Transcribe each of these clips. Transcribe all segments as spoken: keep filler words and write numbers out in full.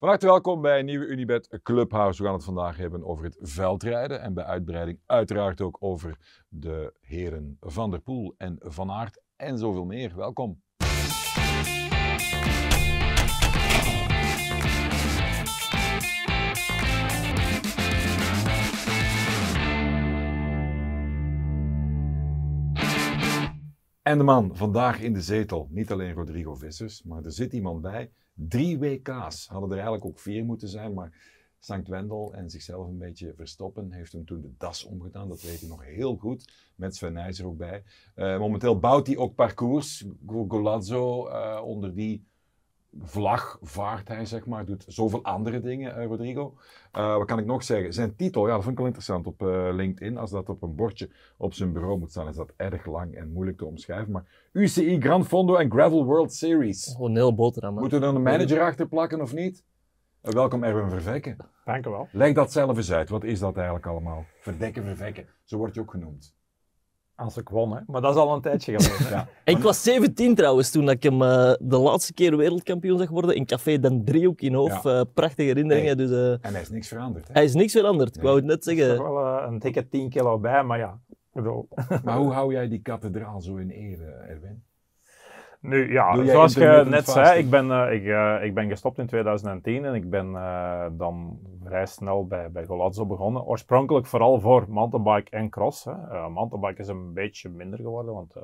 Van harte welkom bij een nieuwe Unibet Clubhouse. We gaan het vandaag hebben over het veldrijden en bij uitbreiding uiteraard ook over de heren Van der Poel en Van Aert en zoveel meer. Welkom. En de man vandaag in de zetel, niet alleen Rodrigo Vissers, maar er zit iemand bij. Drie W K's, hadden er eigenlijk ook vier moeten zijn, maar Sankt Wendel en zichzelf een beetje verstoppen heeft hem toen de das omgedaan. Dat weet hij nog heel goed, met Sven Nijs er ook bij. Uh, momenteel bouwt hij ook parcours. Golazo, uh, onder die vlag vaart hij, zeg maar. Doet zoveel andere dingen, uh, Rodrigo. Uh, wat kan ik nog zeggen? Zijn titel, ja, dat vond ik wel interessant op uh, LinkedIn. Als dat op een bordje op zijn bureau moet staan, is dat erg lang en moeilijk te omschrijven. Maar U C I, Gran Fondo en Gravel World Series. Gewoon heel boterham. Moeten we dan een manager achter plakken of niet? Uh, welkom Erwin Vervecken. Dank u wel. Leg dat zelf eens uit. Wat is dat eigenlijk allemaal? Verdekken, Vervecken. Zo wordt je ook genoemd. Als ik won, hè. Maar dat is al een tijdje geleden. Ja. Ik was zeventien trouwens toen ik hem uh, de laatste keer wereldkampioen zag worden in Café Den Driehoek in Hof. Ja. Uh, prachtige herinneringen. Hey. Dus, uh, en hij is niks veranderd. Hè? Hij is niks veranderd, nee. Ik wou het net zeggen. Er is toch wel uh, een dikke tien kilo bij, maar ja. Maar hoe hou jij die kathedraal zo in ere, Erwin? Nu, ja, zoals je net zei, ik ben, uh, ik, uh, ik ben gestopt in tweeduizend tien en ik ben uh, dan vrij snel bij, bij Golazo begonnen. Oorspronkelijk vooral voor mountainbike en cross. Hè. Uh, mountainbike is een beetje minder geworden, want uh,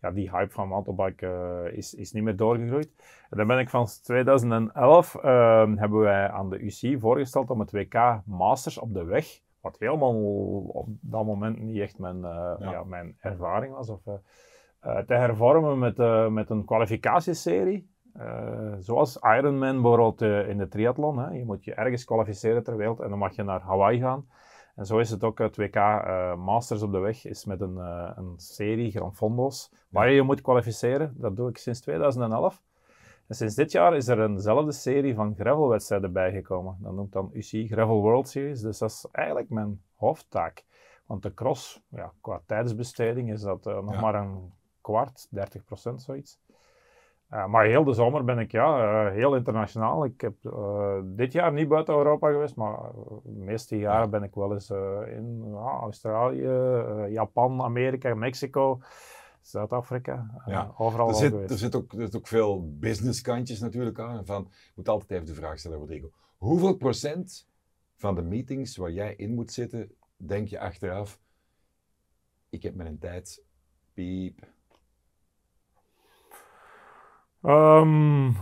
ja, die hype van mountainbike uh, is, is niet meer doorgegroeid. En dan ben ik van tweeduizend elf, uh, hebben wij aan de U C I voorgesteld om het W K Masters op de weg, wat helemaal op dat moment niet echt mijn, uh, ja. Ja, mijn ervaring was. Of, uh, Uh, te hervormen met, uh, met een kwalificatieserie. Uh, zoals Ironman bijvoorbeeld uh, in de triathlon. Hè. Je moet je ergens kwalificeren ter wereld en dan mag je naar Hawaii gaan. En zo is het ook het W K uh, Masters op de weg is met een, uh, een serie Gran Fondo's waar je je moet kwalificeren. Dat doe ik sinds tweeduizend elf. En sinds dit jaar is er eenzelfde serie van gravelwedstrijden bijgekomen. Dat noemt dan U C I Gravel World Series. Dus dat is eigenlijk mijn hoofdtaak. Want de cross, ja, qua tijdsbesteding is dat uh, nog ja. maar een kwart, dertig procent zoiets. Uh, maar heel de zomer ben ik ja, uh, heel internationaal. Ik heb uh, dit jaar niet buiten Europa geweest, maar de meeste jaren ja. ben ik wel eens uh, in uh, Australië, uh, Japan, Amerika, Mexico, Zuid-Afrika. Uh, ja. Overal er zit, geweest. Er zit ook, er zit ook veel businesskantjes natuurlijk aan. Van, ik moet altijd even de vraag stellen, Rodrigo. Hoeveel procent van de meetings waar jij in moet zitten, denk je achteraf, ik heb mijn tijd, piep... Um,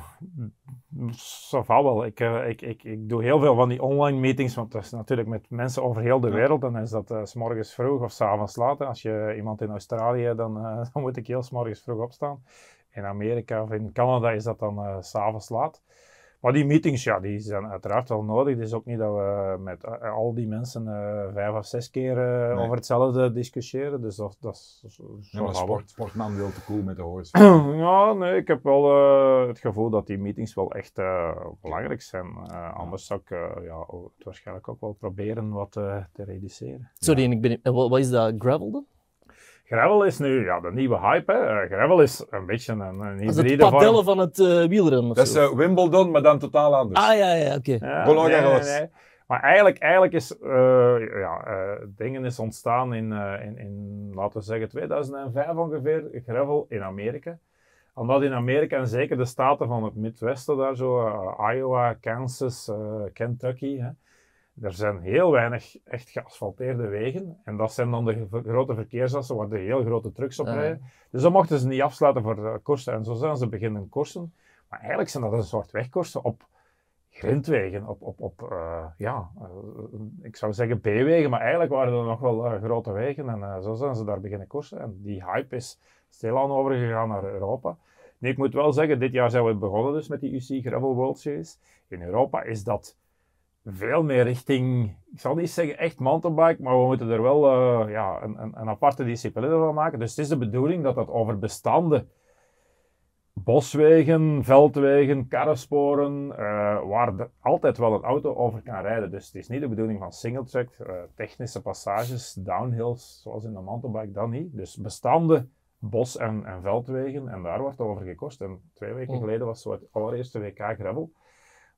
ça va wel. Ik, uh, ik, ik, ik doe heel veel van die online meetings, want dat is natuurlijk met mensen over heel de wereld. En dan is dat uh, 's morgens vroeg of 's avonds laat. Als je iemand in Australië, dan, uh, dan moet ik heel 's morgens vroeg opstaan. In Amerika of in Canada is dat dan uh, 's avonds laat. Maar die meetings, ja, die zijn uiteraard wel nodig. Het is ook niet dat we met uh, al die mensen uh, vijf of zes keer uh, nee. over hetzelfde discussiëren. Dus dat, dat is zo ja, maar sport, sportman wil te cool met de hoors. Ja, nee, ik heb wel uh, het gevoel dat die meetings wel echt uh, belangrijk zijn. Uh, anders zou ik uh, ja, het waarschijnlijk ook wel proberen wat uh, te reduceren. Sorry, ja. ik ben, uh, wat is dat gravel dan? Gravel is nu ja, de nieuwe hype. Hè. Gravel is een beetje een, een hybride vorm. Dat is het padellen van het uh, wielrennen. Dat is uh, Wimbledon, maar dan totaal anders. Ah ja, ja, oké. Okay. Ja, Bologna nee, nee, nee. Maar eigenlijk, eigenlijk is uh, ja, uh, dingen is ontstaan in, uh, in, in, laten we zeggen, tweeduizend vijf ongeveer, gravel in Amerika. Omdat in Amerika en zeker de staten van het Midwesten daar zo, uh, Iowa, Kansas, uh, Kentucky. Hè, er zijn heel weinig echt geasfalteerde wegen. En dat zijn dan de grote verkeersassen waar de heel grote trucks op rijden. Uh. Dus dan mochten ze niet afsluiten voor de koersen. En zo zijn ze beginnen koersen. Maar eigenlijk zijn dat een soort wegkoersen op grindwegen. Op, op, op uh, ja, uh, ik zou zeggen B-wegen, maar eigenlijk waren er nog wel uh, grote wegen. En uh, zo zijn ze daar beginnen koersen. En die hype is stilaan overgegaan naar Europa. Nu, ik moet wel zeggen, dit jaar zijn we begonnen dus met die U C I Gravel World Series. In Europa is dat... veel meer richting, ik zal niet zeggen echt mountainbike, maar we moeten er wel uh, ja, een, een, een aparte discipline van maken. Dus het is de bedoeling dat dat over bestaande boswegen, veldwegen, karresporen, uh, waar er altijd wel een auto over kan rijden. Dus het is niet de bedoeling van singletrack, uh, technische passages, downhills, zoals in de mountainbike, dan niet. Dus bestaande bos- en, en veldwegen, en daar wordt over gekost. En twee weken geleden was het, het allereerste W K Gravel.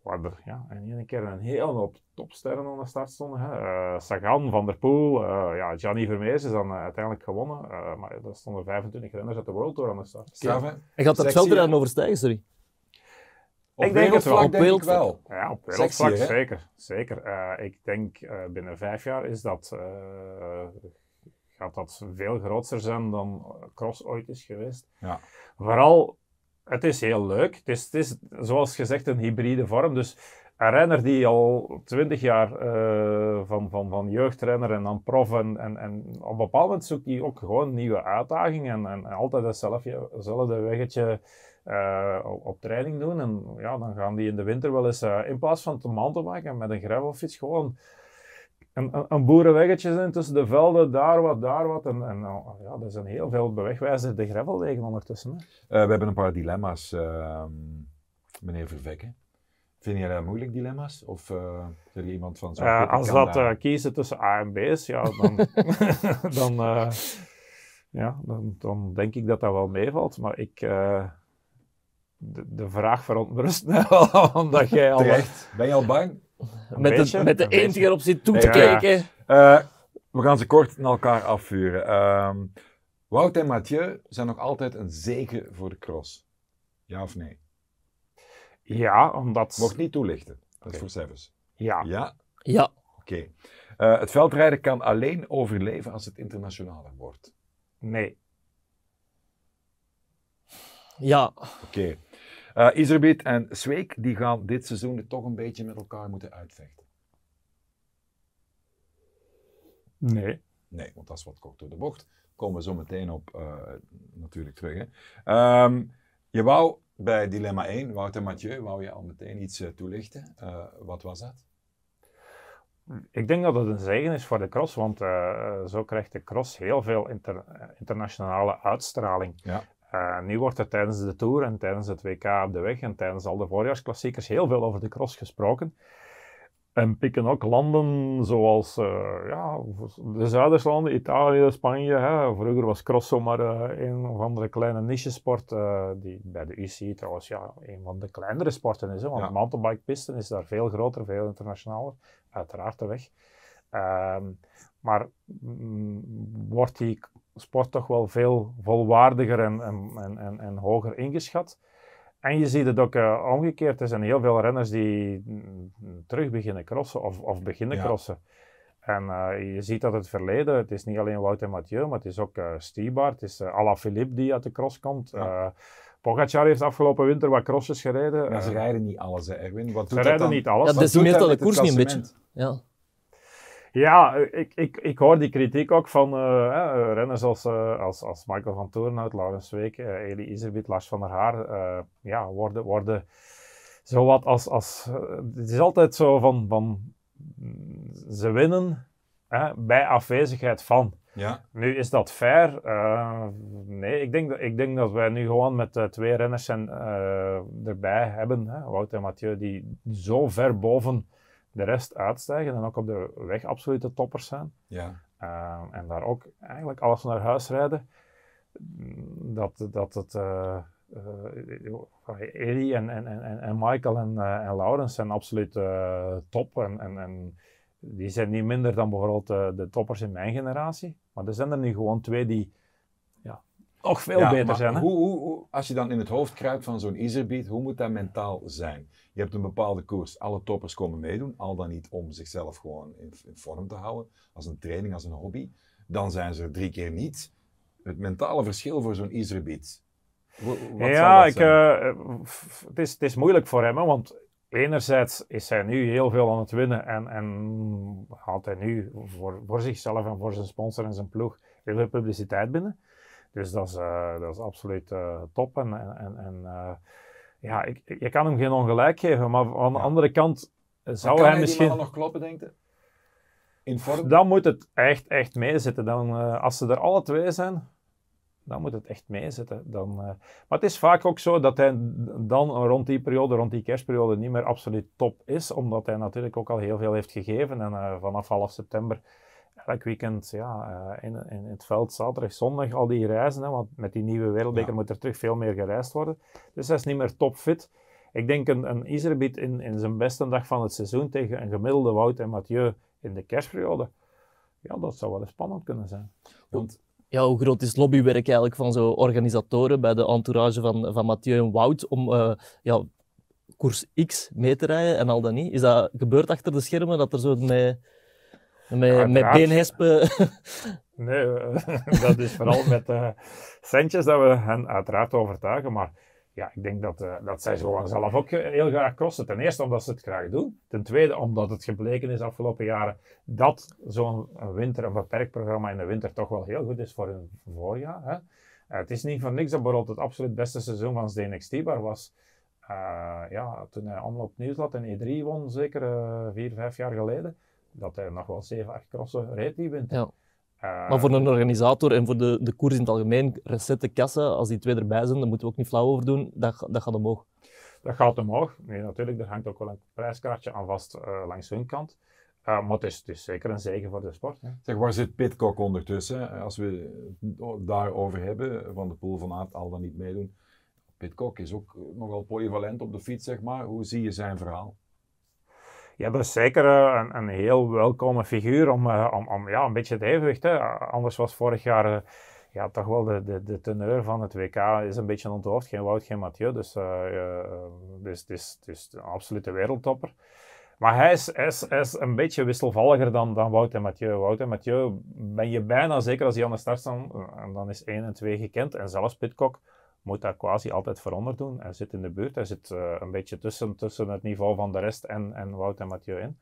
We hadden ja, in één keer een hele hoop topsterren aan de start stonden. Hè. Uh, Sagan, Van der Poel, uh, ja, Gianni Vermees is dan uh, uiteindelijk gewonnen. Uh, maar er stonden vijfentwintig renners uit de World Tour aan de start. Straf, hè? En gaat dat hetzelfde dan overstijgen, sorry? Op ik wereldvlak denk, denk ik wel. Ja, op wereldvlak Sexy, zeker. zeker. Uh, ik denk uh, binnen vijf jaar is dat, uh, gaat dat veel groter zijn dan cross ooit is geweest. Ja. Vooral, het is heel leuk. Het is, het is zoals gezegd een hybride vorm. Dus een renner die al twintig jaar uh, van, van, van jeugdrenner en dan prof en, en, en op een bepaald moment zoekt hij ook gewoon nieuwe uitdagingen en, en, en altijd hetzelfde, hetzelfde weggetje Uh, op, op training doen en ja, dan gaan die in de winter wel eens uh, in plaats van te mountainbiken met een gravelfiets gewoon een, een, een boerenweggetje zijn tussen de velden, daar wat, daar wat en, en uh, ja, er zijn heel veel bewegwijzers de gravelwegen ondertussen. Hè? Uh, we hebben een paar dilemma's, uh, meneer Vervecken. Vind jij dat moeilijk, dilemma's? Of uh, wil je iemand van zo'n uh, als dat uh, kiezen tussen A en B's, ja, dan... dan, uh, ja, dan, dan denk ik dat dat wel meevalt, maar ik... Uh, De, de vraag verontrust me wel, omdat jij al... Terecht. Ben je al bang? Met, beetje, de, met de eend die erop zit toe te ja. kijken. Uh, we gaan ze kort naar elkaar afvuren. Uh, Wout en Mathieu zijn nog altijd een zeker voor de cross. Ja of nee? Ja, omdat... Mocht niet toelichten. Dat is voor service. Ja. Ja? Ja. Oké. Okay. Uh, het veldrijden kan alleen overleven als het internationaler wordt. Nee. Ja. Oké. Okay. Uh, Iserbyt en Sweeck, die gaan dit seizoen het toch een beetje met elkaar moeten uitvechten. Nee. Nee, want dat is wat kort door de bocht. Komen we zo meteen op uh, natuurlijk terug. Hè. Um, je wou bij dilemma één, Wout en Mathieu, wou je al meteen iets uh, toelichten. Uh, wat was dat? Ik denk dat het een zegen is voor de cross, want uh, zo krijgt de cross heel veel inter internationale uitstraling. Ja. Uh, nu wordt er tijdens de Tour en tijdens het W K op de weg en tijdens al de voorjaarsklassiekers heel veel over de cross gesproken. En pikken ook landen zoals uh, ja, de Zuiderslanden, Italië, Spanje. Hè. Vroeger was cross zomaar uh, een of andere kleine nichesport, uh, die bij de U C I trouwens ja, een van de kleinere sporten is. Hè, want ja. mountainbikepisten is daar veel groter, veel internationaler, uiteraard de weg. Uh, maar mm, wordt die sport toch wel veel volwaardiger en, en, en, en hoger ingeschat. En je ziet het ook uh, omgekeerd. Er zijn heel veel renners die mm, terug beginnen crossen of, of beginnen ja. crossen. En uh, je ziet dat het verleden, het is niet alleen Wout en Mathieu, maar het is ook uh, Stibar, het is uh, Alaphilippe die uit de cross komt. Ja. Uh, Pogacar heeft afgelopen winter wat crossjes gereden. Maar ze uh, rijden niet alles, hè, Erwin. Wat doet ze dat rijden dan? Niet alles. Ja, dat is meer dan de koers niet een beetje. Ja. Ja, ik, ik, ik hoor die kritiek ook van uh, eh, renners als, uh, als, als Michael Vanthourenhout, Laurens Sweeck, uh, Eli Iserbyt, Lars van der Haar. Uh, ja, worden, worden zowat als... als uh, het is altijd zo van... van ze winnen eh, bij afwezigheid van. Ja. Nu is dat fair. Uh, nee, ik denk, dat, ik denk dat wij nu gewoon met uh, twee renners en, uh, erbij hebben. Hè, Wout en Mathieu, die zo ver boven... de rest uitstijgen en ook op de weg absolute toppers zijn. Ja. Uh, en daar ook eigenlijk alles naar huis rijden. Dat, dat het... Uh, uh, Eli en, en, en, en Michael en, uh, en Laurens zijn absoluut uh, top. En, en, en die zijn niet minder dan bijvoorbeeld uh, de toppers in mijn generatie. Maar er zijn er nu gewoon twee die... Ja, nog veel ja, beter zijn. Hè? Hoe, hoe, hoe, als je dan in het hoofd kruipt van zo'n Iserbyt, hoe moet dat mentaal zijn? Je hebt een bepaalde koers, alle toppers komen meedoen, al dan niet om zichzelf gewoon in, in vorm te houden, als een training, als een hobby. Dan zijn ze er drie keer niet. Het mentale verschil voor zo'n Iserbyt. Wat ja, ik, uh, ff, het, is, het is moeilijk voor hem, hè, want enerzijds is hij nu heel veel aan het winnen en, en haalt hij nu voor, voor zichzelf en voor zijn sponsor en zijn ploeg heel veel publiciteit binnen. Dus dat is, uh, dat is absoluut uh, top. En, en, en uh, ja, ik, je kan hem geen ongelijk geven, maar aan de ja. andere kant zou hij misschien... Kan hij nog kloppen, denk je? In vorm? Dan moet het echt, echt meezitten. Dan, uh, als ze er alle twee zijn, dan moet het echt meezitten. Dan, uh... Maar het is vaak ook zo dat hij dan rond die periode, rond die kerstperiode, niet meer absoluut top is, omdat hij natuurlijk ook al heel veel heeft gegeven. En uh, vanaf half september... Elk weekend ja, in, in het veld, zaterdag, zondag, al die reizen. Hè, want met die nieuwe wereldbeker ja. moet er terug veel meer gereisd worden. Dus hij is niet meer topfit. Ik denk een, een Iserbyt in, in zijn beste dag van het seizoen tegen een gemiddelde Wout en Mathieu in de kerstperiode. Ja, dat zou wel eens spannend kunnen zijn. Want... Ja, hoe groot is het lobbywerk eigenlijk van zo'n organisatoren bij de entourage van, van Mathieu en Wout om uh, ja, koers X mee te rijden en al dan niet? Is dat gebeurd achter de schermen, dat er zo met, met, met beenhespen... Nee, dat is vooral met uh, centjes dat we hen uiteraard overtuigen, maar ja, ik denk dat, uh, dat zij zo zelf ook heel graag kosten. Ten eerste omdat ze het graag doen. Ten tweede omdat het gebleken is afgelopen jaren dat zo'n winter, een beperkt programma in de winter toch wel heel goed is voor hun voorjaar. Hè. Uh, het is niet voor niks dat bijvoorbeeld het absoluut beste seizoen van Zdeněk Štybar was. Uh, ja, toen hij Omloop Nieuwsblad en E drie won, zeker uh, vier, vijf jaar geleden, dat hij nog wel zeven, acht crossen reed die winter. Ja. Uh, maar voor een organisator en voor de, de koers in het algemeen, recette, kassa, als die twee erbij zijn, daar moeten we ook niet flauw over doen, dat, dat gaat omhoog. Dat gaat omhoog. Nee, natuurlijk, er hangt ook wel een prijskaartje aan vast uh, langs hun kant. Uh, maar het is, het is zeker een zegen voor de sport. Hè. Zeg, waar zit Pidcock ondertussen? Als we het daarover hebben, Van der Poel, Van Aert al dan niet meedoen. Pidcock is ook nogal polyvalent op de fiets, zeg maar. Hoe zie je zijn verhaal? Ja, dat is zeker uh, een, een heel welkome figuur om, uh, om, om ja, een beetje het evenwicht. Hè. Anders was vorig jaar uh, ja, toch wel de, de, de teneur van het W K is een beetje onthoofd. Geen Wout, geen Mathieu. Dus uh, uh, het is, is een absolute wereldtopper. Maar hij is, hij is, hij is een beetje wisselvalliger dan, dan Wout en Mathieu. Wout en Mathieu ben je bijna zeker als die aan de start staan. En dan is één en twee gekend. En zelfs Pidcock moet daar quasi altijd vooronder doen. Hij zit in de buurt, hij zit uh, een beetje tussen, tussen het niveau van de rest en, en Wout en Mathieu in.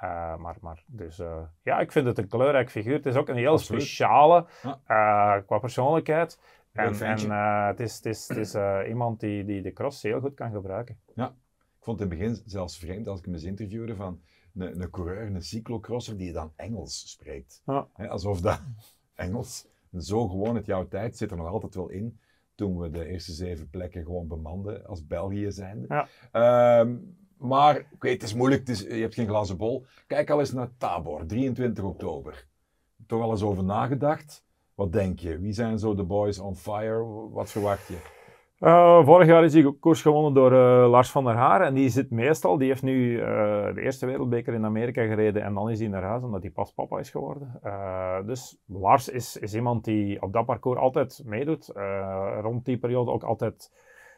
Uh, maar maar dus, uh, ja, ik vind het een kleurrijk figuur. Het is ook een heel Absoluut. speciale uh, qua persoonlijkheid. En, en uh, het is, het is, het is uh, iemand die, die de cross heel goed kan gebruiken. Ja, ik vond het in het begin zelfs vreemd als ik hem eens interviewde van een, een coureur, een cyclocrosser die dan Engels spreekt. Ja. He, alsof dat Engels, zo gewoon het jouw tijd, zit er nog altijd wel in. Toen we de eerste zeven plekken gewoon bemanden, als België zijnde. Ja. Um, maar, ik weet, het is moeilijk, het is, je hebt geen glazen bol. Kijk al eens naar Tabor, drieëntwintig oktober. Toch wel eens over nagedacht? Wat denk je? Wie zijn zo de boys on fire? Wat verwacht je? Uh, vorig jaar is die koers gewonnen door uh, Lars van der Haar. En die zit meestal, die heeft nu uh, de eerste wereldbeker in Amerika gereden. En dan is hij naar huis, omdat hij pas papa is geworden. Uh, dus Lars is, is iemand die op dat parcours altijd meedoet. Uh, rond die periode ook altijd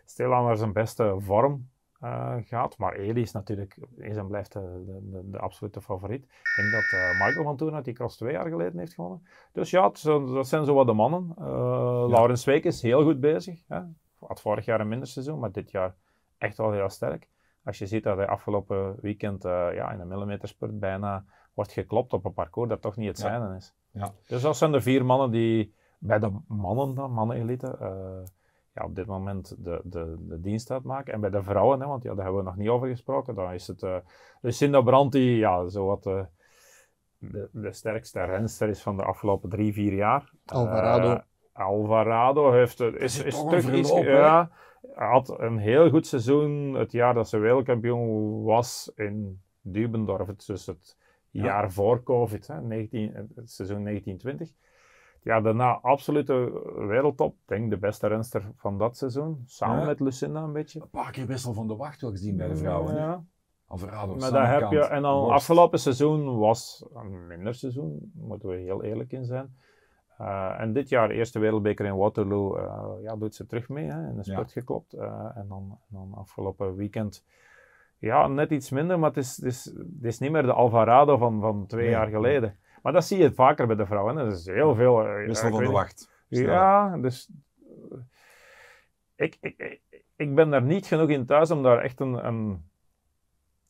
stilaan naar zijn beste vorm uh, gaat. Maar Eli is natuurlijk, is en blijft de, de, de absolute favoriet. Ik denk dat uh, Michael Vanthourenhout die cross twee jaar geleden heeft gewonnen. Dus ja, het, dat zijn zo wat de mannen. Uh, ja. Laurens Sweeck is heel goed bezig, hè. Had vorig jaar een minder seizoen, maar dit jaar echt wel heel sterk. Als je ziet dat hij afgelopen weekend uh, ja, in een millimeterspurt bijna wordt geklopt op een parcours dat toch niet het zijne ja. is. Ja. Dus dat zijn de vier mannen die bij de mannen dan, mannenelite, uh, ja, op dit moment de, de, de dienst uitmaken. En bij de vrouwen, hè, want ja, daar hebben we nog niet over gesproken, dan is het uh, Lucinda Brandt die ja, zowat uh, de, de sterkste renster is van de afgelopen drie, vier jaar. Alvarado. Uh, Alvarado heeft, is, is toch iets, ja, had een heel goed seizoen het jaar dat ze wereldkampioen was in Dubendorf, dus het ja. jaar voor COVID, hè, negentien, het seizoen negentien twintig. Ja, daarna absolute wereldtop, denk de beste renster van dat seizoen, samen ja. met Lucinda een beetje. Een paar keer wissel van de wacht wel gezien bij de vrouwen. Ja. Alvarado, maar daar heb je, en dan worst. Afgelopen seizoen was een minder seizoen, moeten we heel eerlijk in zijn. Uh, en dit jaar, eerste wereldbeker in Waterloo, uh, ja, doet ze terug mee, hè, in de spurt ja. geklopt. Uh, en dan, dan afgelopen weekend, ja, net iets minder, maar het is, het is, het is niet meer de Alvarado van, van twee nee. jaar geleden. Maar dat zie je vaker bij de vrouwen, hè. Dat is heel veel... Uh, Wissel van de wacht. Ja, dus... Uh, ik, ik, ik ben daar niet genoeg in thuis om daar echt een... een,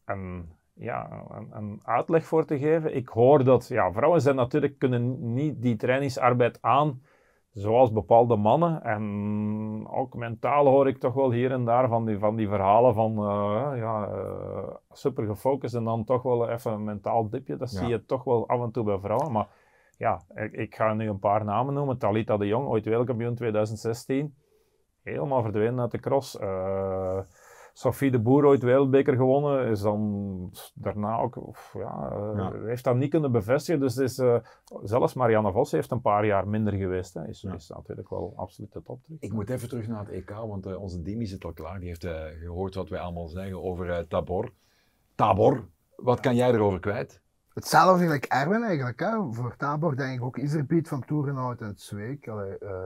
een Ja, een, een uitleg voor te geven. Ik hoor dat ja, vrouwen zijn natuurlijk, kunnen niet die trainingsarbeid aan zoals bepaalde mannen. En ook mentaal hoor ik toch wel hier en daar van die, van die verhalen van uh, ja, uh, super gefocust en dan toch wel even een mentaal dipje. Dat ja. zie je toch wel af en toe bij vrouwen. Maar ja, ik, ik ga nu een paar namen noemen. Talita de Jong, ooit wereldkampioen tweeduizend zestien. Helemaal verdwenen uit de cross. Uh, Sophie de Boer ooit wereldbeker gewonnen, is dan daarna ook, of, ja, uh, ja. heeft dat niet kunnen bevestigen. Dus is, uh, zelfs Marianne Vos heeft een paar jaar minder geweest. Hè. Is, ja. is natuurlijk wel absoluut de top terug. Ik moet even terug naar het E K, want uh, onze Demi zit al klaar. Die heeft uh, gehoord wat wij allemaal zeggen over uh, Tabor. Tabor, wat kan jij erover kwijt? Hetzelfde eigenlijk Erwin eigenlijk, hè. Voor Tabor denk ik ook Iserbyt, Van Toerenhout en Sweeck. Uh,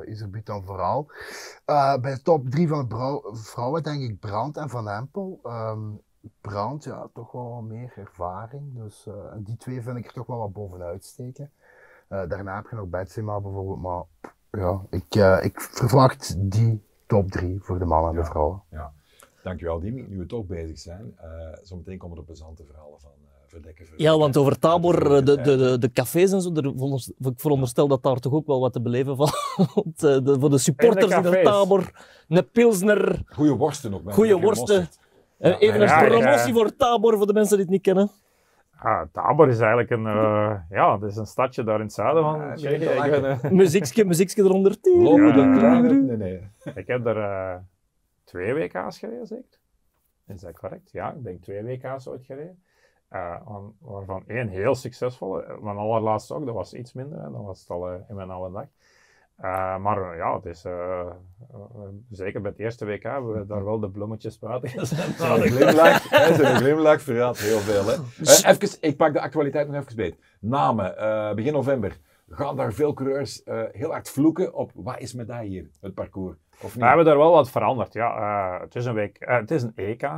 Iserbyt dan vooral. Uh, bij de top drie van de brouw, vrouwen denk ik Brandt en Van Empel. Um, Brandt, ja, toch wel meer ervaring. Dus uh, die twee vind ik er toch wel wat bovenuit steken. Uh, daarna heb je nog Betsema bijvoorbeeld, maar ja, ik, uh, ik verwacht die top drie voor de mannen en ja, de vrouwen. Ja. Dankjewel Dimi, nu we toch bezig zijn. Uh, zometeen komen er plezante verhalen van. Ja, want over Tabor, de, de, de, de cafés en zo, ik veronderstel dat daar toch ook wel wat te beleven valt. De, voor de supporters in de Tabor, een pilsner. Goeie worsten ook. Goeie worsten. Ja, even een ja, promotie ja. voor Tabor, voor de mensen die het niet kennen. Ja, Tabor is eigenlijk een, uh, ja, dat is een stadje daar in het zuiden van. Ja, ik ik ben, uh, muziekje, muziekje eronder. Ja, nee, nee. Ik heb er uh, twee W K's gereden, zeker? Is dat correct? Ja, ik denk twee W K's ooit gereden. Uh, waarvan één heel succesvol, mijn allerlaatste ook, dat was iets minder, hè. Dat was het al uh, in mijn oude dag. Uh, maar uh, ja, het is, uh, uh, uh, zeker bij het eerste W K hebben we daar wel de bloemetjes buiten gezet. Zijn glimlach verraadt heel veel. Hè. Uh, even, ik pak de actualiteit nog even beet. Namen, uh, begin november, gaan daar veel coureurs uh, heel hard vloeken op wat is met dat hier, het parcours? Of niet? We hebben daar wel wat veranderd, ja. Uh, het, is een week, uh, het is een E K. Hè.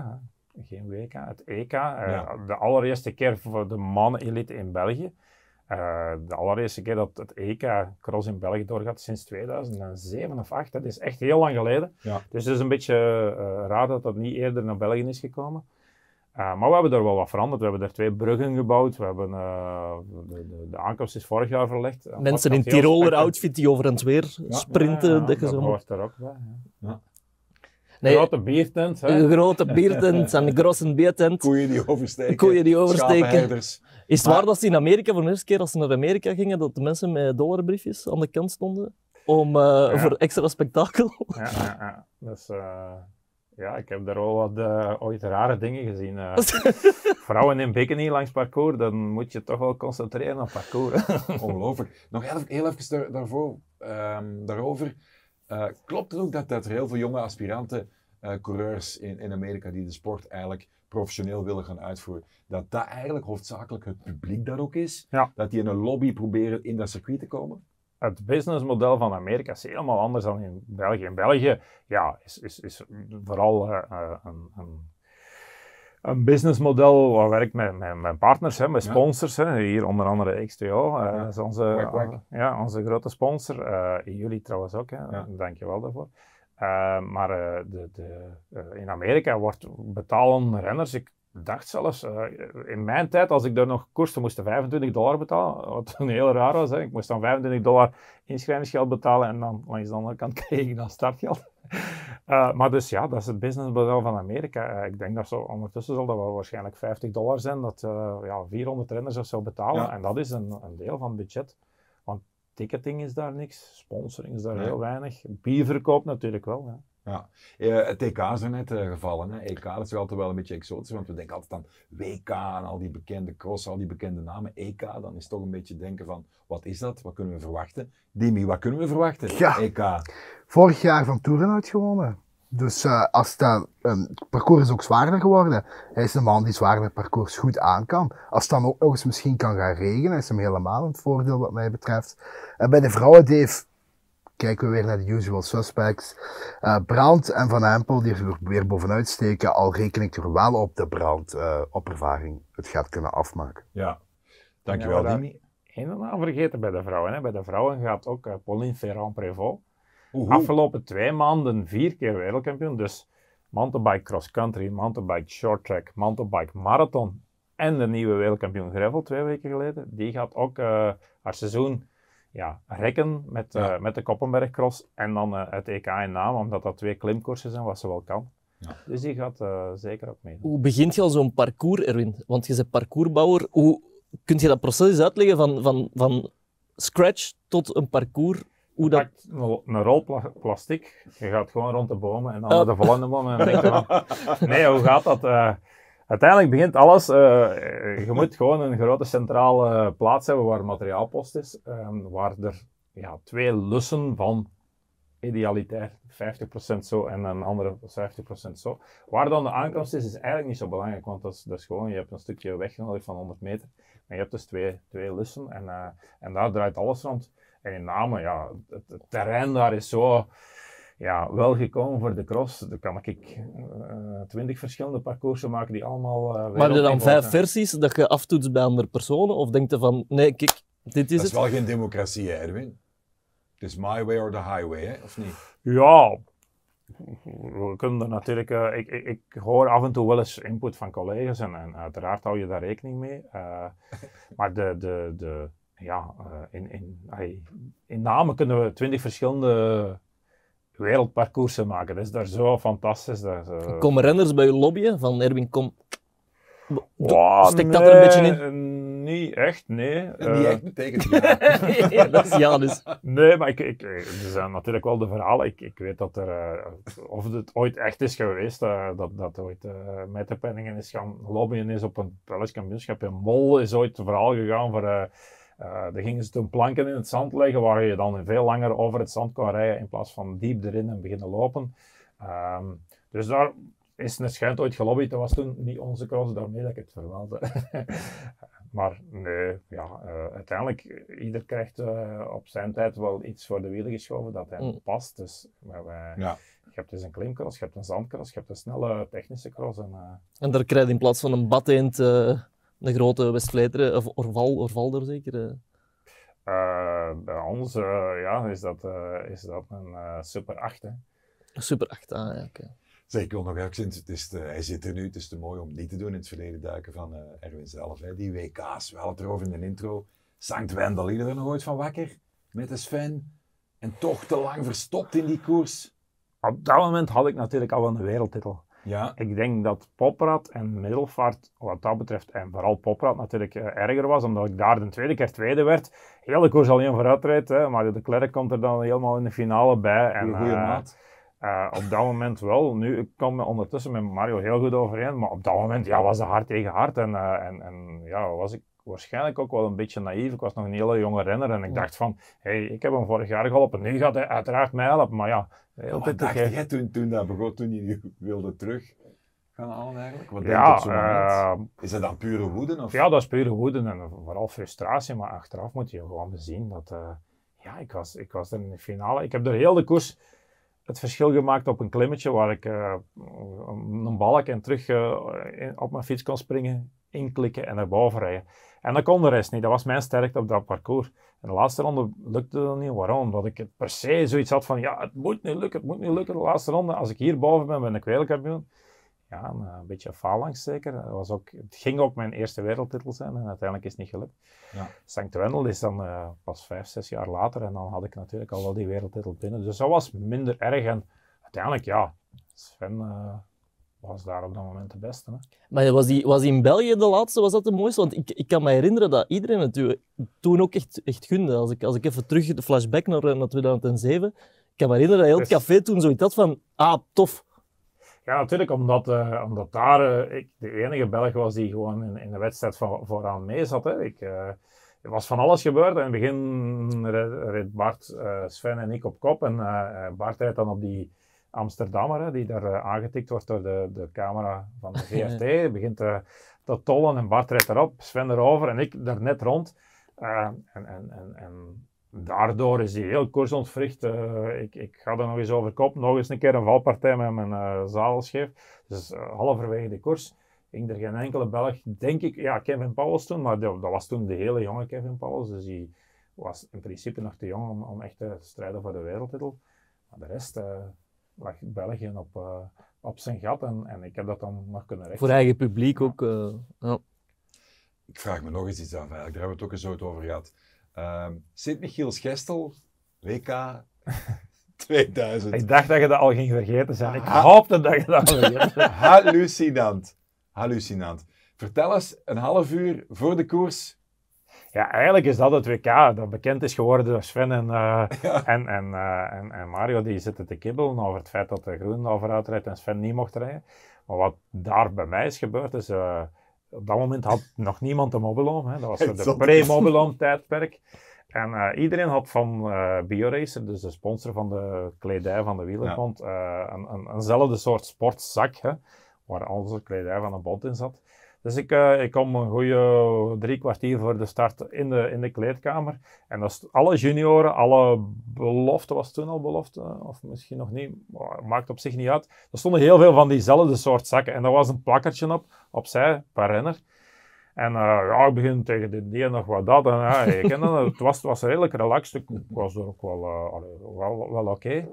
Geen W K, het E K. Ja. Uh, de allereerste keer voor de mannen-elite in België. Uh, de allereerste keer dat het E K-cross in België doorgaat sinds tweeduizend zeven of tweeduizend acht. Dat is echt heel lang geleden. Ja. Dus het is een beetje uh, raar dat dat niet eerder naar België is gekomen. Uh, maar we hebben daar wel wat veranderd. We hebben daar twee bruggen gebouwd. We hebben, uh, de, de, de aankomst is vorig jaar verlegd. Mensen in Tiroler outfit die over het weer ja. sprinten. Ja, ja, ja, dat, dat hoort er ook bij. Ja. Ja. Nee, een grote biertent. Hè? Een grote biertent en een grote biertent. Koeien die oversteken. Koeien die oversteken. Is het maar... waar dat ze in Amerika, voor de eerste keer als ze naar Amerika gingen, dat de mensen met dollarbriefjes aan de kant stonden? Om, uh, ja. Voor extra spektakel. Ja, ja, ja. Dus, uh, ja ik heb daar al wat uh, ooit rare dingen gezien. Uh, vrouwen in bikini langs parcours, dan moet je toch wel concentreren op parcours. Ongelooflijk. Nog heel, heel even daar, daarvoor, um, daarover. Uh, klopt het ook dat, dat er heel veel jonge aspiranten, uh, coureurs in, in Amerika die de sport eigenlijk professioneel willen gaan uitvoeren, dat dat eigenlijk hoofdzakelijk het publiek daar ook is? Ja. Dat die in een lobby proberen in dat circuit te komen? Het businessmodel van Amerika is helemaal anders dan in België. In België ja, is, is, is vooral uh, uh, een... een Een businessmodel waar werkt met, met, met partners, hè, met sponsors. Ja. Hè, hier onder andere X twee O, ja. uh, is onze, wek, wek. Uh, ja, onze grote sponsor. Uh, jullie trouwens ook, hè. Ja. Dank je wel daarvoor. Uh, maar uh, de, de, uh, in Amerika wordt betalen renners. Ik dacht zelfs, uh, in mijn tijd, als ik daar nog koerste, moest vijfentwintig dollar betalen. Wat een heel raar was. Hè. Ik moest dan vijfentwintig dollar inschrijvingsgeld betalen en dan langs de andere kant kreeg ik dan startgeld. Uh, maar dus ja, dat is het businessmodel van Amerika. Uh, ik denk dat zo, ondertussen zal dat wel waarschijnlijk vijftig dollar zijn, dat uh, ja, vierhonderd renners of zo betalen. Ja. En dat is een, een deel van het budget. Want ticketing is daar niks, sponsoring is daar nee. heel weinig. Bierverkoop natuurlijk wel. Hè. Ja, uh, het E K is er net uh, gevallen. Hè. E K dat is altijd wel een beetje exotisch, want we denken altijd aan W K en al die bekende cross, al die bekende namen. E K, dan is toch een beetje denken van, wat is dat? Wat kunnen we verwachten? Dimi, wat kunnen we verwachten? Ja. E K. Vorig jaar van Toerenhout gewonnen. Dus uh, als dat, um, het parcours is ook zwaarder geworden. Hij is een man die zwaarder parcours goed aan kan. Als het dan ook nog eens misschien kan gaan regenen, is hem helemaal een voordeel wat mij betreft. En bij de vrouwen, Dave, kijken we weer naar de usual suspects. Uh, Brandt en Van Empel, die er weer bovenuit steken, al reken ik er wel op dat Brandt uh, op ervaring het gaat kunnen afmaken. Ja, dankjewel ja, Dimi. Geen naam vergeten bij de vrouwen. Hè. Bij de vrouwen gaat ook uh, Pauline Ferrand-Prévot. Oehoe. Afgelopen twee maanden vier keer wereldkampioen. Dus mountainbike cross country, mountainbike short track, mountainbike marathon en de nieuwe wereldkampioen gravel twee weken geleden. Die gaat ook uh, haar seizoen ja, rekken met, ja. Uh, met de Koppenbergcross en dan uh, het E K in naam, omdat dat twee klimkoersen zijn wat ze wel kan. Ja. Dus die gaat uh, zeker ook mee. Hoe begint je al zo'n parcours, Erwin? Want je bent parcoursbouwer. Hoe kun je dat proces eens uitleggen van, van, van scratch tot een parcours? hoe dat... Een rol pla plastic, je gaat gewoon rond de bomen en dan oh. de volgende bomen. En denk je van, nee, hoe gaat dat? Uh, uiteindelijk begint alles, uh, je moet gewoon een grote centrale plaats hebben waar materiaalpost is, um, waar er ja, twee lussen van idealitair, vijftig procent zo en een andere vijftig procent zo. Waar dan de aankomst is, is eigenlijk niet zo belangrijk, want dat is, dat is gewoon, je hebt een stukje weg nodig van honderd meter, maar je hebt dus twee, twee lussen en, uh, en daar draait alles rond. En in name, ja, het, het terrein daar is zo ja, wel gekomen voor de cross. Dan kan ik twintig uh, verschillende parcoursen maken die allemaal... Uh, maar heb je dan vijf versies dat je aftoetst bij andere personen? Of denk je van, nee, kijk, dit is het? Dat is wel geen democratie, hè, Erwin. Het is my way or the highway, hè? Of niet? Ja, we kunnen er natuurlijk... Uh, ik, ik, ik hoor af en toe wel eens input van collega's en, en uiteraard hou je daar rekening mee. Uh, maar de... de, de Ja, in, in, in name kunnen we twintig verschillende wereldparcoursen maken. Dat is daar zo fantastisch. Zo... Komen renners bij je lobbyen? Van Erwin, kom... Wow, Stek nee, dat er een beetje in? Niet echt, nee. Uh... Niet echt betekent ja. ja. Dat is ja dus. Nee, maar ik, ik, er zijn natuurlijk wel de verhalen. Ik, ik weet dat er, uh, of het ooit echt is geweest, uh, dat, dat ooit uh, Metterpenningen is gaan lobbyen is op een Belgisch kampioenschap. In Mol is ooit het verhaal gegaan voor... Uh, Uh, daar gingen ze toen planken in het zand leggen, waar je dan veel langer over het zand kon rijden in plaats van diep erin en beginnen lopen. Um, dus daar is een schijnt ooit gelobbyd. Dat was toen niet onze cross, daarmee dat ik het verwelde. Maar nee, ja, uh, uiteindelijk, ieder krijgt uh, op zijn tijd wel iets voor de wielen geschoven dat hem mm. past. Dus maar wij, ja. Je hebt dus een klimcross, je hebt een zandcross, je hebt een snelle technische cross. En, uh, en daar krijg je in plaats van een bad eend... Uh... Een grote West-Vleteren, of Orval, Orval er zeker? Uh, bij ons uh, ja, is, dat, uh, is dat een uh, super acht. Hè? super acht, ah, ja, oké. Okay. Zeg, ik wil nog even, het is te, hij zit er nu, het is te mooi om niet te doen in het verleden duiken van uh, Erwin zelf. Hè? Die W K's, we hadden het erover in de intro. Sankt Wendel, iedereen nog ooit van wakker? Met de Sven. En toch te lang verstopt in die koers. Op dat moment had ik natuurlijk al een wereldtitel. Ja. Ik denk dat Poprad en Middelvaart, wat dat betreft, en vooral Poprad natuurlijk uh, erger was, omdat ik daar de tweede keer tweede werd. Heel de koers alleen vooruit reed, hè, maar de Klerk komt er dan helemaal in de finale bij. En, goeie uh, maat. Uh, op dat moment wel. Nu, ik kom ondertussen met Mario heel goed overeen, maar op dat moment ja, was het hard tegen hard. En, uh, en, en ja, was ik waarschijnlijk ook wel een beetje naïef. Ik was nog een hele jonge renner en ik dacht van, hé, hey, ik heb hem vorig jaar geholpen. Nu gaat hij uiteraard mij helpen, maar ja. Heel wat dacht jij toen, toen dat begon, toen je wilde terug gaan halen eigenlijk? Wat ja, denk je op zo'n moment? Is dat dan pure woede? Of? Ja, dat is pure woede en vooral frustratie. Maar achteraf moet je gewoon zien dat... Uh, ja, ik was, ik was er in de finale. Ik heb door heel de koers het verschil gemaakt op een klimmetje waar ik uh, een balk en terug uh, in, op mijn fiets kon springen, inklikken en naar boven rijden. En dat kon de rest niet. Dat was mijn sterkte op dat parcours. En de laatste ronde lukte dat niet. Waarom? Omdat ik het per se zoiets had van, ja, het moet niet lukken, het moet niet lukken. De laatste ronde, als ik hier boven ben, ben ik wereldkampioen. Ja, een beetje faalangst zeker. Dat was ook, het ging ook mijn eerste wereldtitel zijn en uiteindelijk is het niet gelukt. Ja. Sankt Wendel is dan uh, pas vijf, zes jaar later en dan had ik natuurlijk al wel die wereldtitel binnen. Dus dat was minder erg en uiteindelijk, ja, Sven... Uh, was daar op dat moment de beste. Hè? Maar was die, was die in België de laatste, was dat de mooiste? Want ik, ik kan me herinneren dat iedereen het toen ook echt, echt gunde. Als ik, als ik even terug de flashback naar, naar tweeduizend zeven, ik kan me herinneren dat heel het café toen zoiets had van, ah, tof. Ja, natuurlijk, omdat, uh, omdat daar uh, ik de enige Belg was die gewoon in, in de wedstrijd van, vooraan mee zat. Hè. Ik, uh, er was van alles gebeurd. In het begin reed Bart, uh, Sven en ik op kop en uh, Bart reed dan op die Amsterdammer, hè, die daar uh, aangetikt wordt door de, de camera van de V R T, ja. Begint uh, te tollen en Bart rijdt erop, Sven erover en ik daar net rond. Uh, en, en, en, en daardoor is hij heel koers ontwricht. Uh, ik, ik ga er nog eens over kop, nog eens een keer een valpartij met mijn uh, zadelscheef. Dus uh, halverwege de koers ging er geen enkele Belg, denk ik, ja, Kevin Pauls toen, maar dat, dat was toen de hele jonge Kevin Pauls. Dus die was in principe nog te jong om, om echt te strijden voor de wereldtitel. Maar de rest... Uh, lag België op, uh, op zijn gat en, en ik heb dat dan nog kunnen rechten. Voor eigen publiek ook. Uh, ja. Ik vraag me nog eens iets af eigenlijk, daar hebben we het ook eens ooit over gehad. Uh, Sint-Michiels Gestel, W K tweeduizend. Ik dacht dat je dat al ging vergeten zijn. Ik ha hoopte dat je dat al vergeten. Hallucinant. Hallucinant. Vertel eens, een half uur voor de koers, Ja, eigenlijk is dat het W K dat bekend is geworden door Sven en, uh, ja. en, en, uh, en, en Mario. Die zitten te kibbelen over het feit dat de Groene Alvarado rijdt en Sven niet mocht rijden. Maar wat daar bij mij is gebeurd is... Uh, op dat moment had nog niemand de Mobilom. Hè. Dat was hey, de pre-Mobilom tijdperk. En uh, iedereen had van uh, BioRacer, dus de sponsor van de kledij van de wielerbond, ja. uh, een, een, eenzelfde soort sportzak, hè, waar al de kledij van een bond in zat. Dus ik, uh, ik kom een goede drie kwartier voor de start in de, in de kleedkamer. En dat is alle junioren, alle belofte, was toen al belofte, of misschien nog niet, maakt op zich niet uit. Er stonden heel veel van diezelfde soort zakken. En daar was een plakkertje op, opzij, per renner. En uh, ja, ik begin tegen de die en nog wat dat. En, ja, ik en dan, het, was, het was redelijk relaxed. Ik was er ook wel, uh, wel, wel oké. Okay.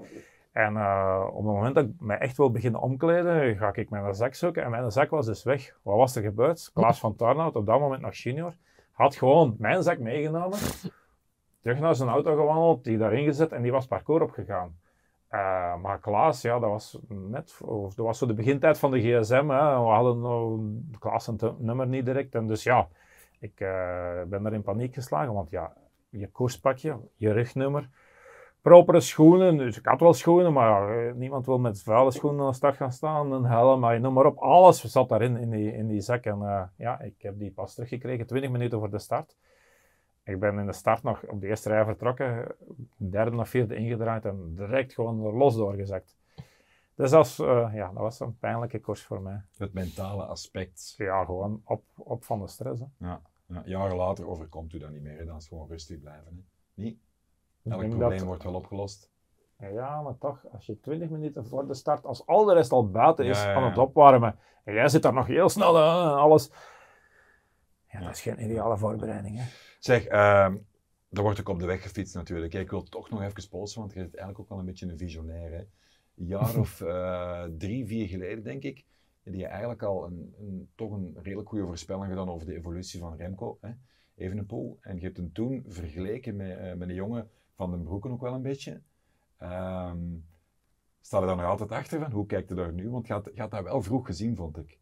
En uh, op het moment dat ik mij echt wil beginnen omkleden, ga ik mijn zak zoeken. En mijn zak was dus weg. Wat was er gebeurd? Lars van der Haar, op dat moment nog junior, had gewoon mijn zak meegenomen. Terug naar zijn auto gewandeld, die daarin gezet en die was parcours opgegaan. Uh, maar Klaas, ja, dat was net, dat was zo de begintijd van de G S M, hè. We hadden uh, Klaas het nummer niet direct en dus ja, ik uh, ben er in paniek geslagen, want ja, je koerspakje, je rugnummer, propere schoenen, dus ik had wel schoenen, maar uh, niemand wil met vuile schoenen aan de start gaan staan, een helm, maar noem maar op, alles zat daarin, in die, in die zak en uh, ja, ik heb die pas teruggekregen, twintig minuten voor de start. Ik ben in de start nog op de eerste rij vertrokken, derde of vierde ingedraaid en direct gewoon er los doorgezakt. Dus dat was, uh, ja, dat was een pijnlijke koers voor mij. Het mentale aspect. Ja, gewoon op, op van de stress. Hè. Ja, ja. Jaren later overkomt u dat niet meer, dan is gewoon rustig blijven. Hè? Niet? Elk probleem dat... wordt wel opgelost. Ja, maar toch, als je twintig minuten voor de start, als al de rest al buiten is, ja, ja, ja. aan het opwarmen. En jij zit daar nog heel snel aan en alles. Ja, dat is geen ideale voorbereiding. Hè? Zeg, uh, er wordt ook op de weg gefietst natuurlijk. Ik wil toch nog even polsen, want je bent eigenlijk ook wel een beetje een visionair. Hè? Een jaar of uh, drie, vier geleden, denk ik, heb je eigenlijk al een, een, toch een redelijk goede voorspelling gedaan over de evolutie van Remco. Hè? Even een pool. En je hebt hem toen vergeleken met, uh, met de jongen Van den Broeken ook wel een beetje. Um, staat er dan nog altijd achter van? Hoe kijkt hij daar nu? Want je had, je had dat wel vroeg gezien, vond ik.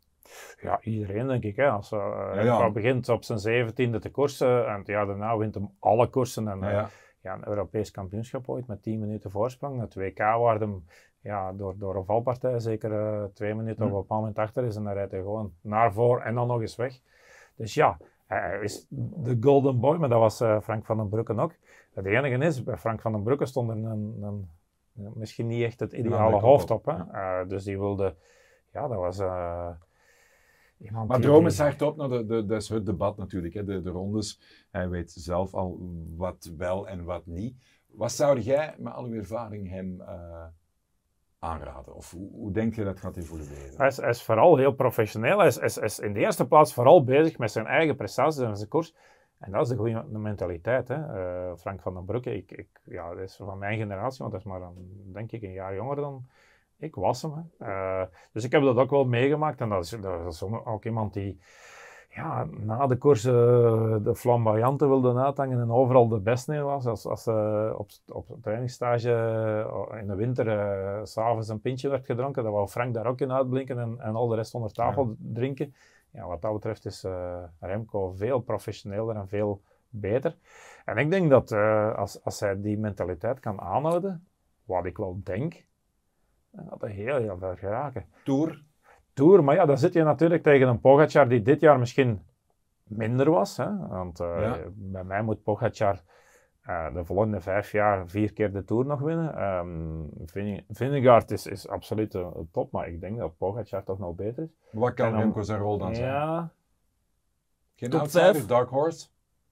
Ja, iedereen denk ik. Hè. Als uh, ja, ja. begint op zijn zeventiende te koersen en ja, daarna wint hem alle koersen. En, ja, ja. Uh, ja, een Europees kampioenschap ooit met tien minuten voorsprong. Het W K waar hem ja, door, door een valpartij zeker uh, twee minuten hm. op een bepaald moment achter is. En dan rijdt hij gewoon naar voren en dan nog eens weg. Dus ja, hij is de golden boy, maar dat was uh, Frank Vandenbroucke ook. Het enige is, bij Frank Vandenbroucke stond er een, een, misschien niet echt het ideale ja, hoofd op. Hè. Ja. Uh, dus die wilde... Ja, dat was... Uh, Iemand maar dromen is hardop, nou, dat, dat, dat is het debat natuurlijk, hè? De, de rondes. Hij weet zelf al wat wel en wat niet. Wat zou jij met al uw ervaring hem uh, aanraden? Of hoe, hoe denk je dat gaat evolueren? Hij is, hij is vooral heel professioneel. Hij is, is, is in de eerste plaats vooral bezig met zijn eigen prestaties en zijn koers. En dat is de goede mentaliteit. Hè? Uh, Frank Vandenbroucke, ik, ik, ja, dat is van mijn generatie, want dat is maar een, denk ik een jaar jonger dan... Ik was hem. Hè. Uh, dus ik heb dat ook wel meegemaakt. En dat is, dat is ook iemand die ja, na de koers uh, de flamboyanten wilde uithangen en overal de best neer was. Als, als uh, op, op een trainingstage uh, in de winter uh, s'avonds een pintje werd gedronken, dan wou Frank daar ook in uitblinken en, en al de rest onder tafel ja. drinken. Ja, wat dat betreft is uh, Remco veel professioneler en veel beter. En ik denk dat uh, als, als hij die mentaliteit kan aanhouden, wat ik wel denk, en dat is heel, heel ver geraken. Tour? Tour, maar ja, dan zit je natuurlijk tegen een Pogacar die dit jaar misschien minder was. Hè? Want uh, ja. bij mij moet Pogacar uh, de volgende vijf jaar vier keer de Tour nog winnen. Um, Vine- Vinegaard is, is absoluut uh, top, maar ik denk dat Pogacar toch nog beter is. Wat kan Remco zijn rol dan zijn? Ja. Geen outsider, dark horse?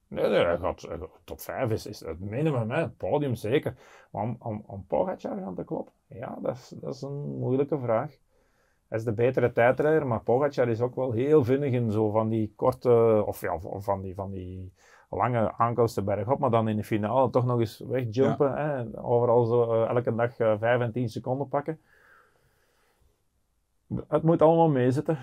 Nee, nee, hij gaat, top vijf is, is het minimum, hè. Het podium zeker. Maar om, om, om Pogacar gaan te kloppen, ja, dat is, dat is een moeilijke vraag. Hij is de betere tijdrijder, maar Pogacar is ook wel heel vinnig in zo van die korte, of ja, van die, van die lange aankomsten bergop, maar dan in de finale toch nog eens wegjumpen, ja. hè. Overal zo uh, elke dag uh, vijf en tien seconden pakken. Het moet allemaal meezitten.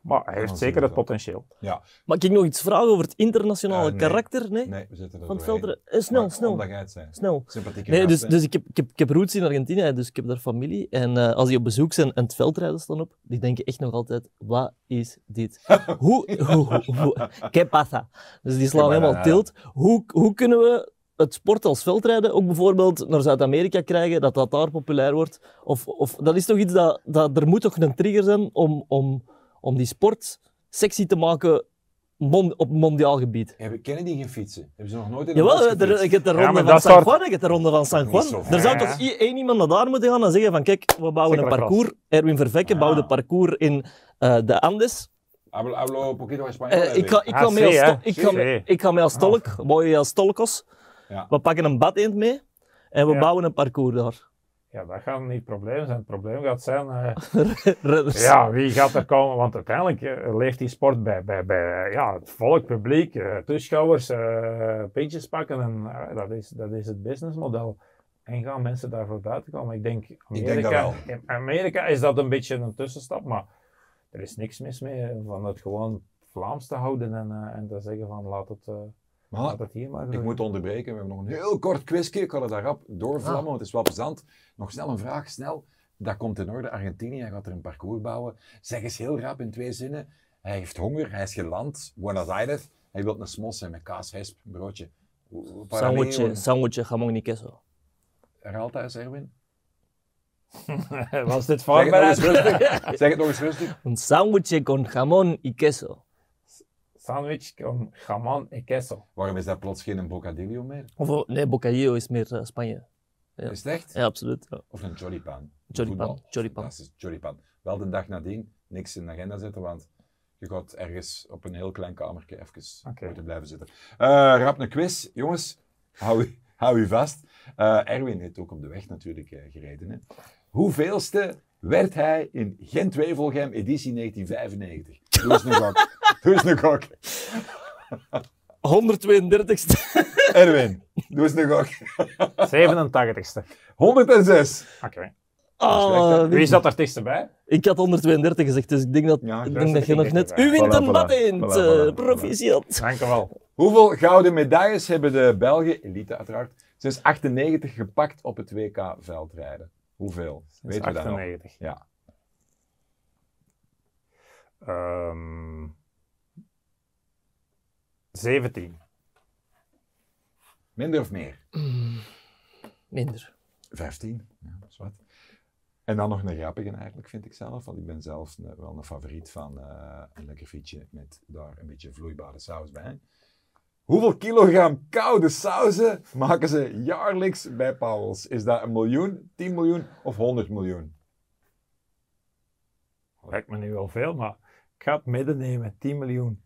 Maar hij heeft zeker het potentieel. Ja. Mag ik nog iets vragen over het internationale uh, nee. karakter? Nee? nee, we zitten er van doorheen. Uh, snel, maar, snel. Zijn. snel. Sympathieke nee, gast, dus, dus ik, heb, ik, heb, ik heb roots in Argentinië, dus ik heb daar familie. En uh, als die op bezoek zijn en het veldrijden staan op, die denken echt nog altijd, wat is dit? hoe, hoe, hoe, ¿Qué pasa? Dus die slaan helemaal tilt. Hoe, hoe kunnen we het sport als veldrijden ook bijvoorbeeld naar Zuid-Amerika krijgen, dat dat daar populair wordt? Of, of dat is toch iets dat, dat... Er moet toch een trigger zijn om... om om die sport sexy te maken mon op mondiaal gebied. Ja, we kennen die geen fietsen. Hebben ze nog nooit in de Jawel, er, je hebt de ronde ja, van San Juan. Je hebt de ronde van San Juan. Zo, er zou ja. toch één iemand naar daar moeten gaan en zeggen van kijk, we bouwen Zeker een parcours. Klas. Erwin Vervecken ja. bouwde parcours in uh, de Andes. Hablo, hablo poquito español. Uh, ik ga, ik ah, ga mee, als ik ga, ik ga mee als tolk. Ah. Mooi als tolkos. Ja. We pakken een bad eend mee en we ja. bouwen een parcours daar. Ja, dat gaat niet het probleem zijn. Het probleem gaat zijn, uh, ja, wie gaat er komen? Want uiteindelijk uh, leeft die sport bij, bij, bij uh, ja, het volk, publiek, uh, toeschouwers, uh, pintjes pakken. En, uh, dat, is, dat is het businessmodel. En gaan mensen daarvoor buiten komen? Ik denk, Amerika, Ik denk dat wel. In Amerika is dat een beetje een tussenstap, maar er is niks mis mee van het gewoon Vlaams te houden en, uh, en te zeggen van laat het... Uh, Maar, maar ik moet onderbreken, we hebben nog een heel kort quizje. Ik ga het daar rap doorvlammen, ah. want het is wel plezant. Nog snel een vraag, snel. Dat komt in orde. Argentinië gaat er een parcours bouwen. Zeg eens heel rap in twee zinnen. Hij heeft honger, hij is geland. Buenos Aires. Hij wil een smos met kaas, hesp, broodje. Sandwichje, jamón y queso. Herhaal thuis, Erwin. Was dit voorbereid? Zeg het nog eens rustig. Een sandwichje con jamón y queso. Sandwich con jamón y queso. Waarom is dat plots geen bocadillo meer? Of, nee, bocadillo is meer uh, Spanje. Ja. Is het echt? Ja, absoluut. Ja. Of een choripan. Choripan. Choripan. Choripan. Wel de dag nadien niks in de agenda zetten, want je gaat ergens op een heel klein kamertje even okay. moeten blijven zitten. Uh, rap een quiz. Jongens, hou u, hou u vast. Uh, Erwin heeft ook op de weg natuurlijk uh, gereden. Hè. Hoeveelste werd hij in Gent-Wevelgem editie negentien vijfennegentig? Doe eens een gok. Doe eens een gok. honderdtweeëndertigste. Erwin, doe eens een gok. zevenentachtigste. honderdzes. Oké. Okay. Oh, wie zat er dichtst bij? Ik had honderdtweeëndertig gezegd, dus ik denk dat, ja, ik denk dat je nog net... U wint voilà, een bad eend. Voilà, voilà, proficiat. Dank u wel. Hoeveel gouden medailles hebben de Belgen, elite uiteraard, sinds achtennegentig gepakt op het W K veldrijden? Hoeveel? Sinds Weet achtennegentig. We dat nog? Ja. Um... zeventien. Minder of meer? Mm, minder. vijftien, ja, dat is wat. En dan nog een grappige eigenlijk, vind ik zelf. Want ik ben zelf een, wel een favoriet van uh, een lekker fietsje met daar een beetje vloeibare saus bij. Hoeveel kilogram koude sauzen maken ze jaarlijks bij Pauls? Is dat een miljoen, tien miljoen of honderd miljoen? Lijkt me nu wel veel, maar ik ga het midden nemen, tien miljoen.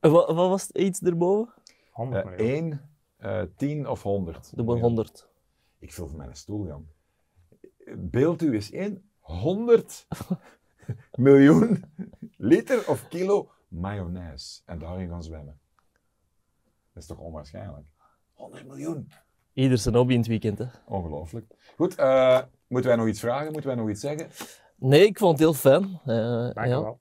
Wat, wat was het iets erboven? één, uh, tien uh, of honderd. Doe maar honderd. Ik vul van mijn stoel, Jan. Beeld u eens in, honderd miljoen liter of kilo mayonaise. En daarin gaan zwemmen. Dat is toch onwaarschijnlijk? honderd miljoen. Ieder zijn hobby in het weekend, hè? Ongelooflijk. Goed, uh, moeten wij nog iets vragen? Moeten wij nog iets zeggen? Nee, ik vond het heel fijn. Uh, Dank je ja. wel.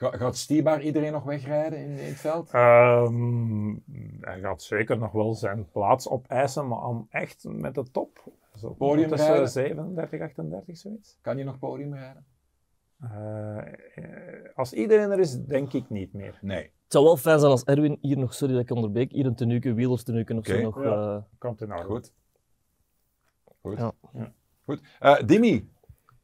Gaat Stibar iedereen nog wegrijden in, in het veld? Um, hij gaat zeker nog wel zijn plaats opeisen, maar om echt met de top. Zo podium tussen rijden? zevenendertig, achtendertig, zoiets. Kan je nog podium rijden? Uh, als iedereen er is, denk ik niet meer. Nee. Het zou wel fijn zijn als Erwin hier nog, sorry dat ik onderbreek, hier een tenuke, wielerstenuke of okay. zo nog... Ja, uh... komt er nou goed. Goed. Ja. Ja. Goed. Uh, Demi.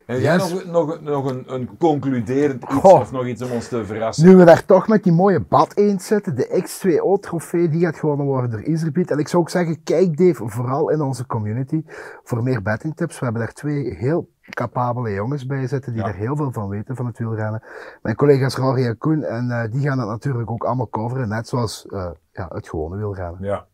Heb jij yes. nog, nog, nog een, een concluderend iets Goh. of nog iets om ons te verrassen? Nu we daar toch met die mooie bad eens zetten, de X twee O-trofee, die gaat gewonnen worden door Iserbyt. En ik zou ook zeggen, kijk Dave, vooral in onze community, voor meer bettingtips. We hebben daar twee heel capabele jongens bij zitten, die ja. er heel veel van weten, van het wielrennen. Mijn collega's Rory en Koen, en uh, die gaan dat natuurlijk ook allemaal coveren, net zoals uh, ja, het gewone wielrennen. Ja.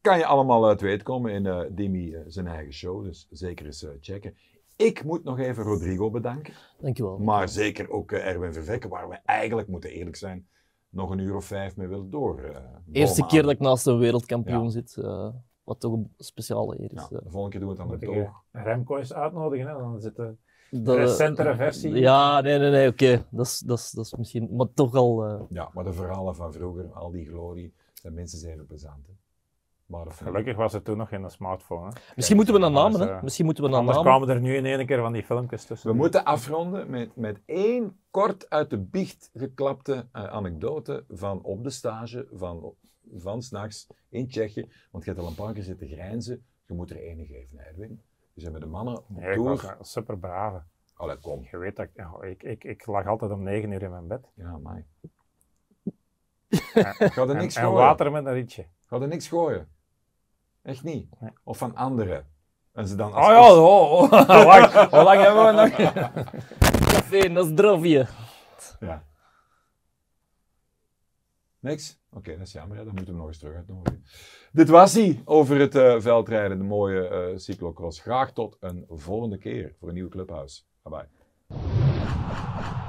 Kan je allemaal uit weten komen in uh, Demi uh, zijn eigen show, dus zeker eens uh, checken. Ik moet nog even Rodrigo bedanken. Dankjewel. Maar zeker ook uh, Erwin Vervecken, waar we eigenlijk, moeten eerlijk zijn, nog een uur of vijf mee willen door. Uh, Eerste keer dat ik naast een wereldkampioen ja. zit, uh, wat toch een speciale eer is. Ja, de volgende keer doen we het aan de toog. Remco eens uitnodigen, hè? Dan zitten... de recentere versie. Ja, nee, nee, nee, oké. Okay. Dat is, dat is, dat is misschien... Maar toch al... Uh... Ja, maar de verhalen van vroeger, al die glorie, de mensen zijn represent. Maar gelukkig was er toen nog geen smartphone. Hè? Misschien, moeten we namen, hè? Misschien moeten we naar namen. Anders kwamen er nu in één keer van die filmpjes tussen. We moeten afronden met, met één kort uit de biecht geklapte uh, anekdote van op de stage van, van 's nachts in Tsjechië. Want je hebt al een paar keer zitten grijnzen. Je moet er één geven, Erwin. We zijn met de mannen op nee, tour. Ik was super brave. Allee, kom. Je weet dat ik, oh, ik, ik, ik lag altijd om negen uur in mijn bed. Ja, mij. En, en, en, en water met een rietje. Ga er niks gooien. Echt niet. Nee. Of van anderen. En ze dan als... Oh ja, oh, oh. Hoe, lang, hoe lang hebben we nog? Café, dat is drofje. Ja. Niks? Oké, okay, dat is jammer. Ja, dan moeten we nog eens terug uitnodigen. Dit was hij over het uh, veldrijden. De mooie uh, cyclocross. Graag tot een volgende keer voor een nieuw Clubhouse. Bye bye.